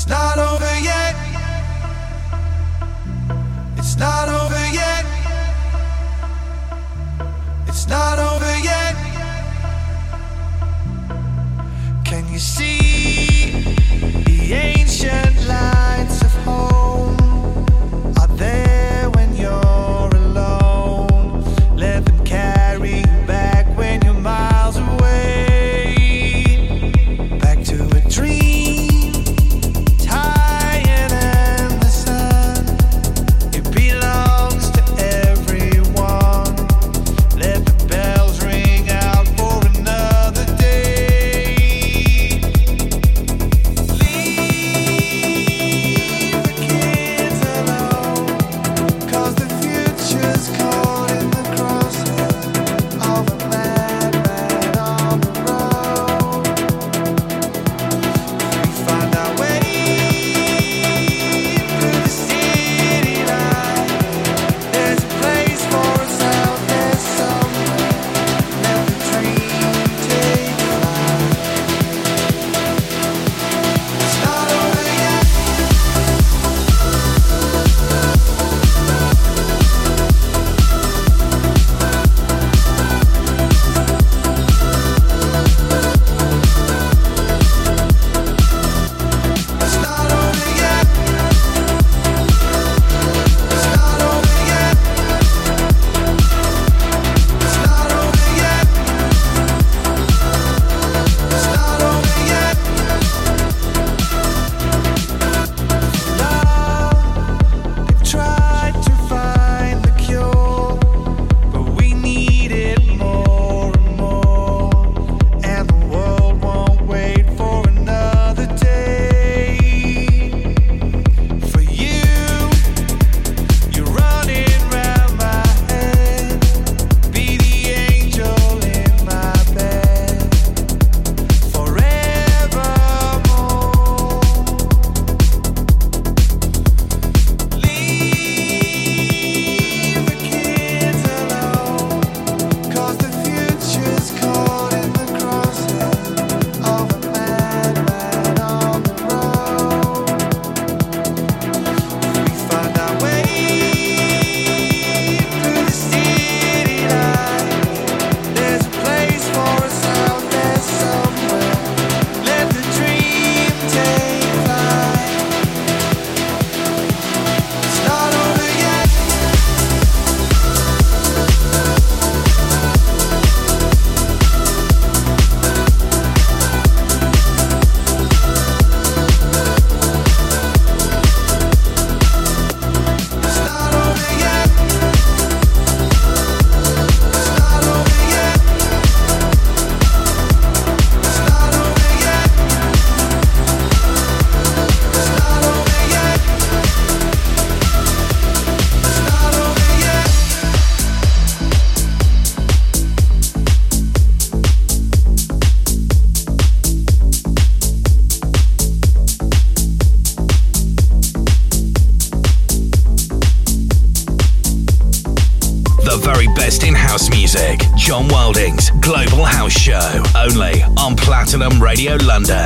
It's not over yet. It's not over yet. It's not over yet. Can you see the ancient lights of home are there when you're alone? Let them carry you back when you're miles away. Back to a dream. John Wilding's Global House Show, only on Platinum Radio London.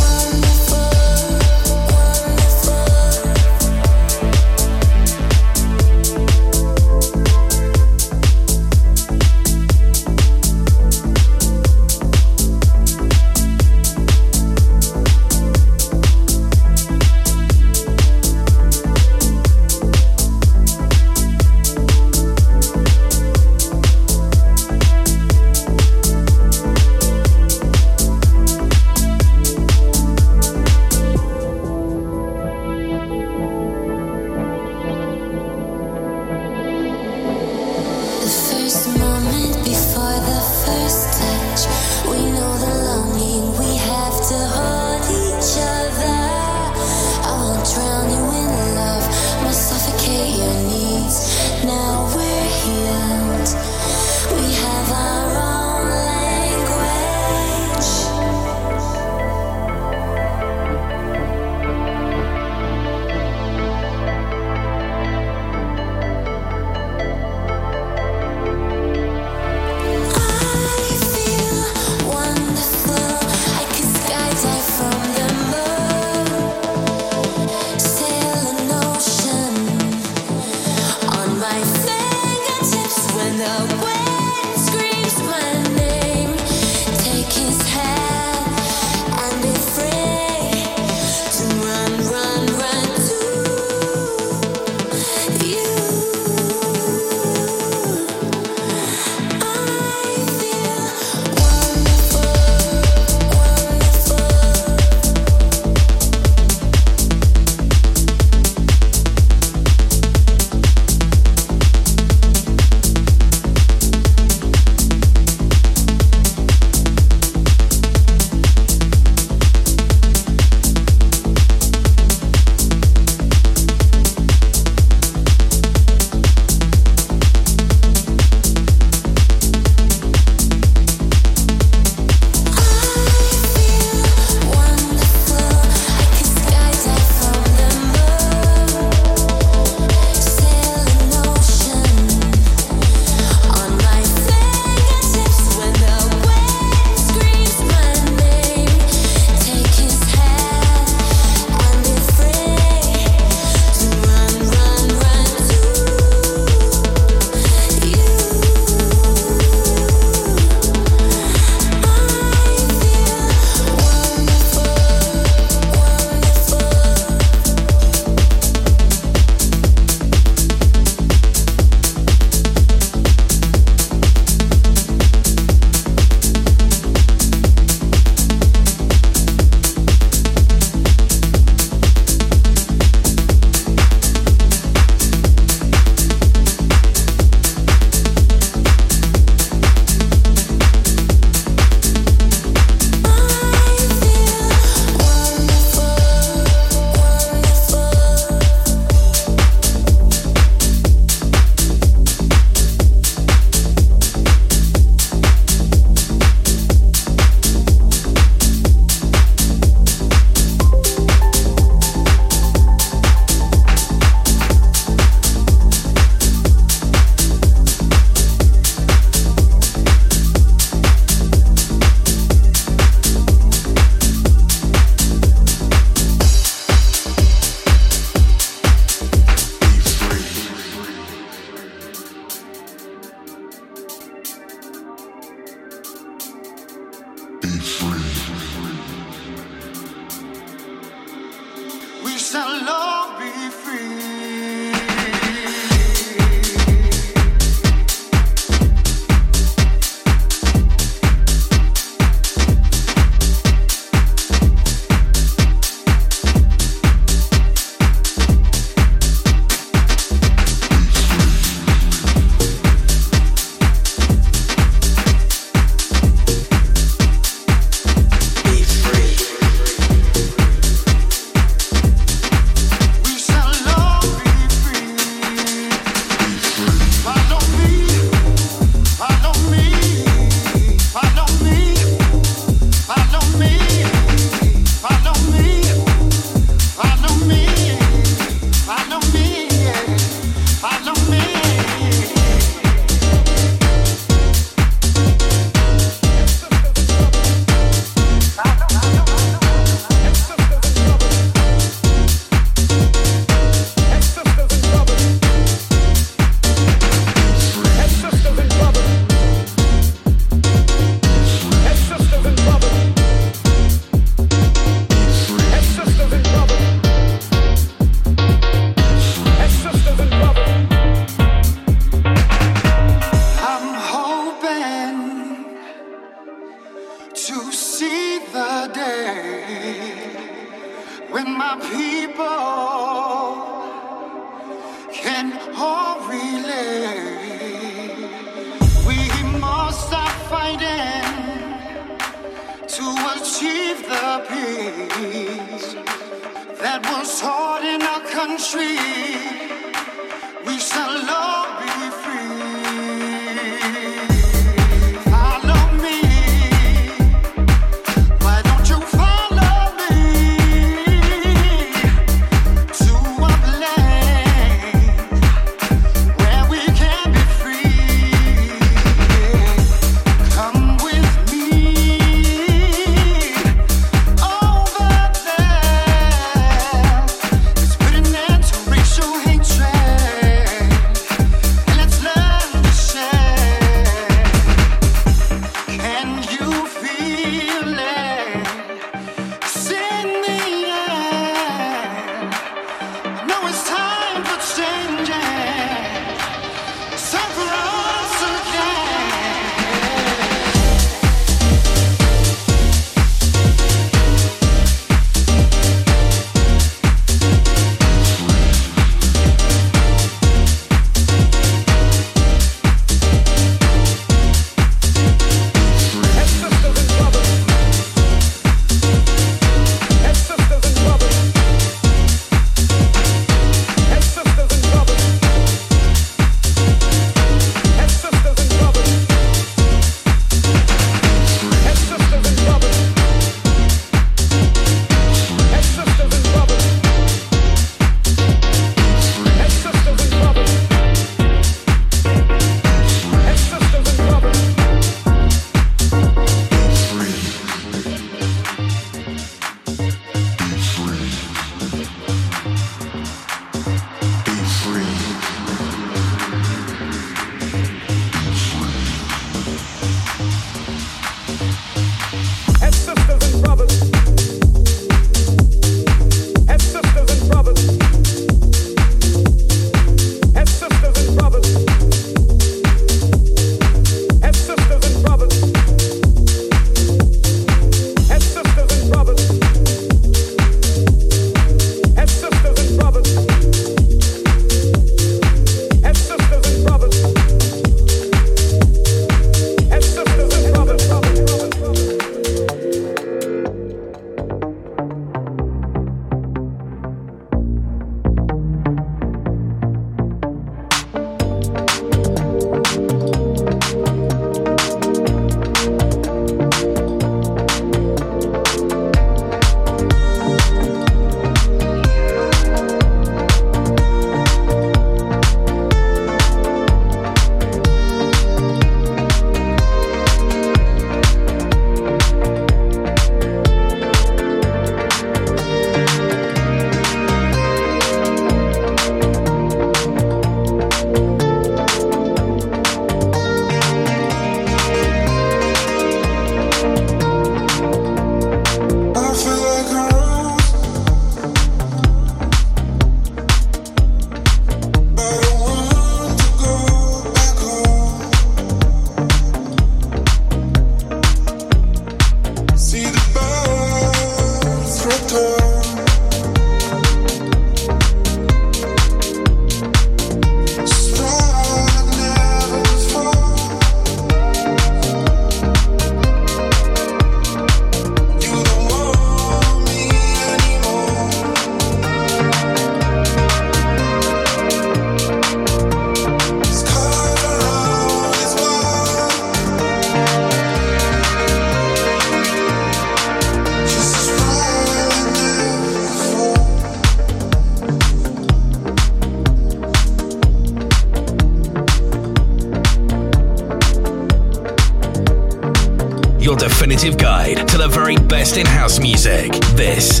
your definitive guide to the very best in house music. This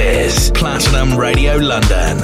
is Platinum Radio London.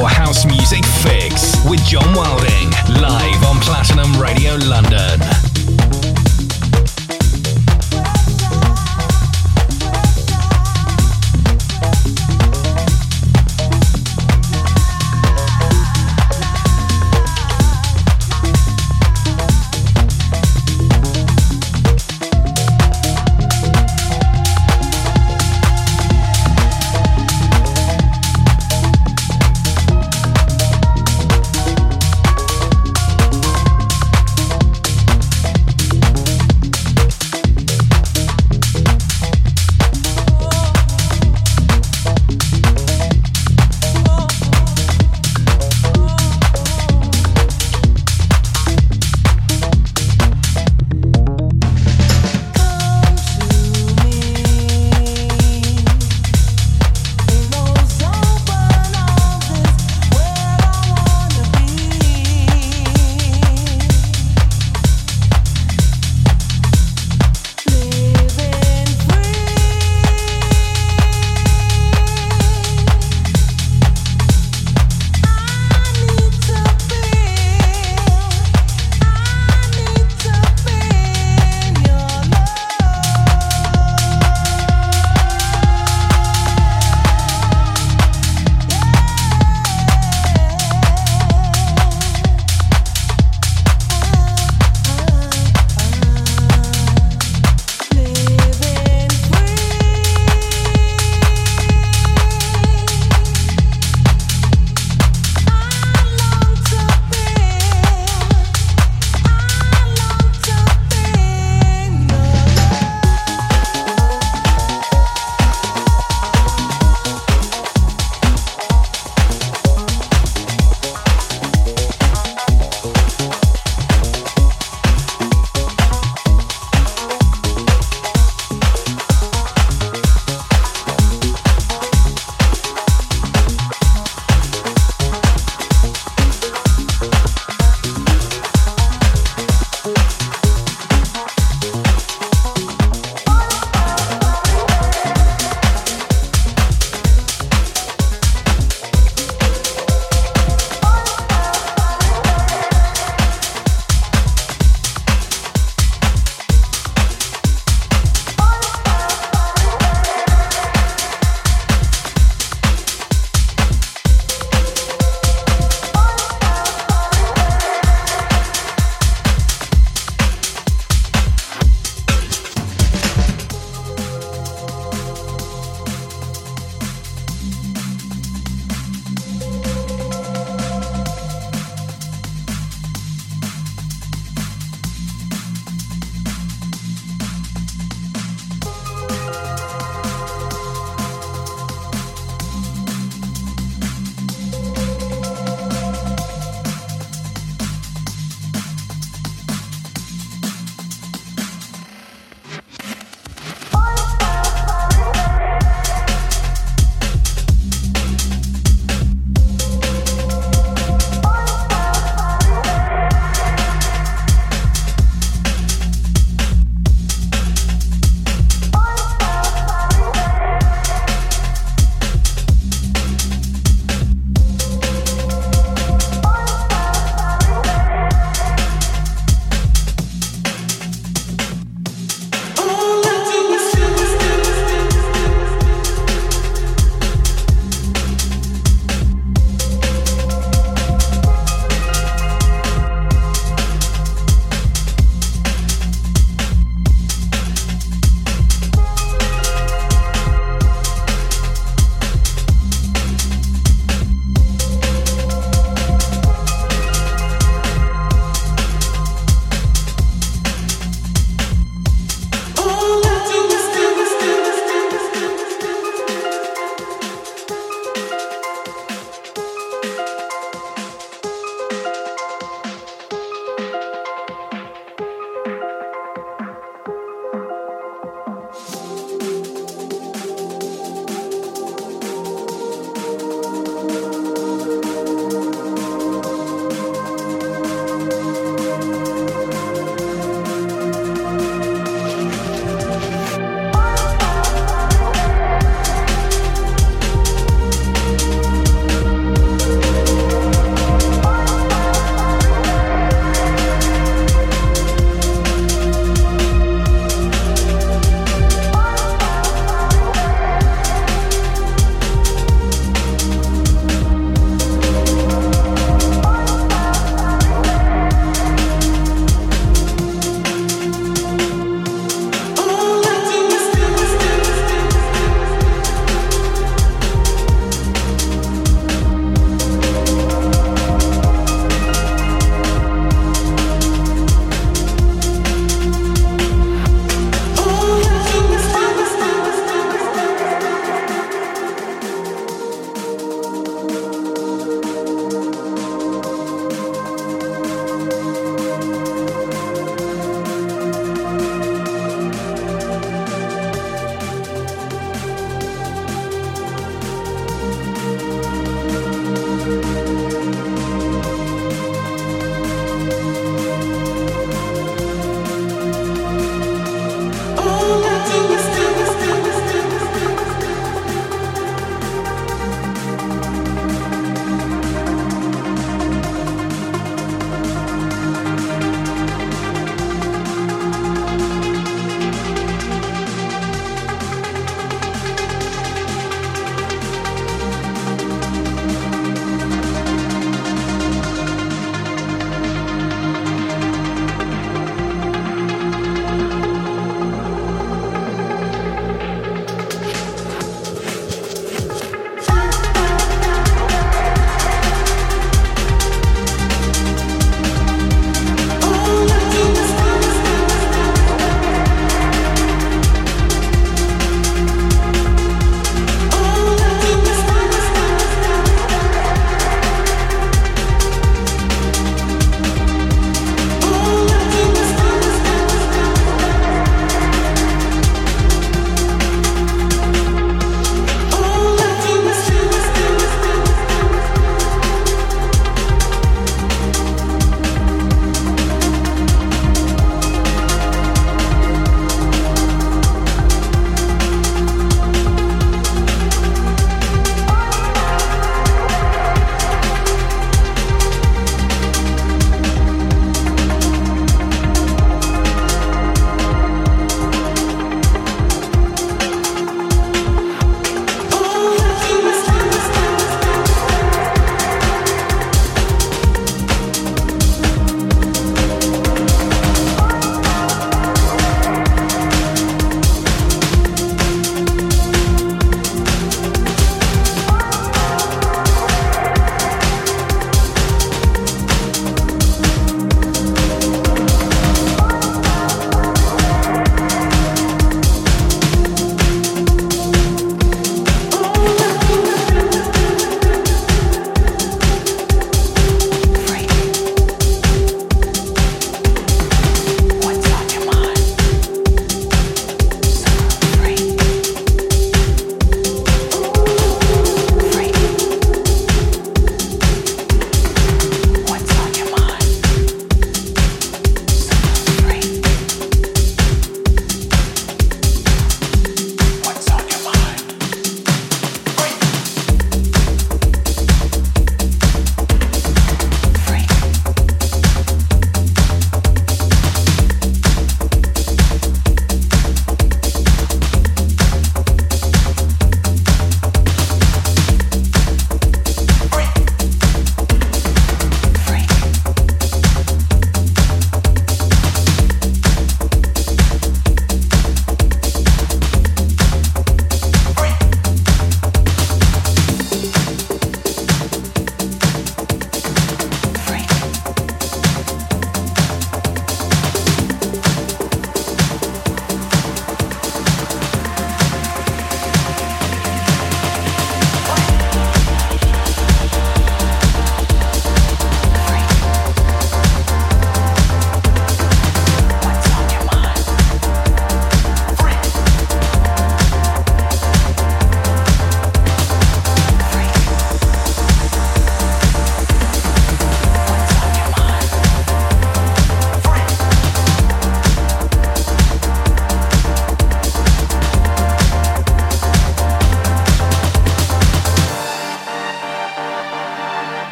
your house music fix with John Wilding, live on Platinum Radio London.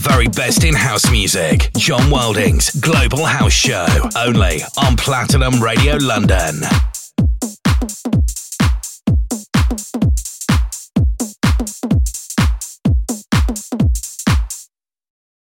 very best in house music. John Wilding's Global House Show, only on Platinum Radio London.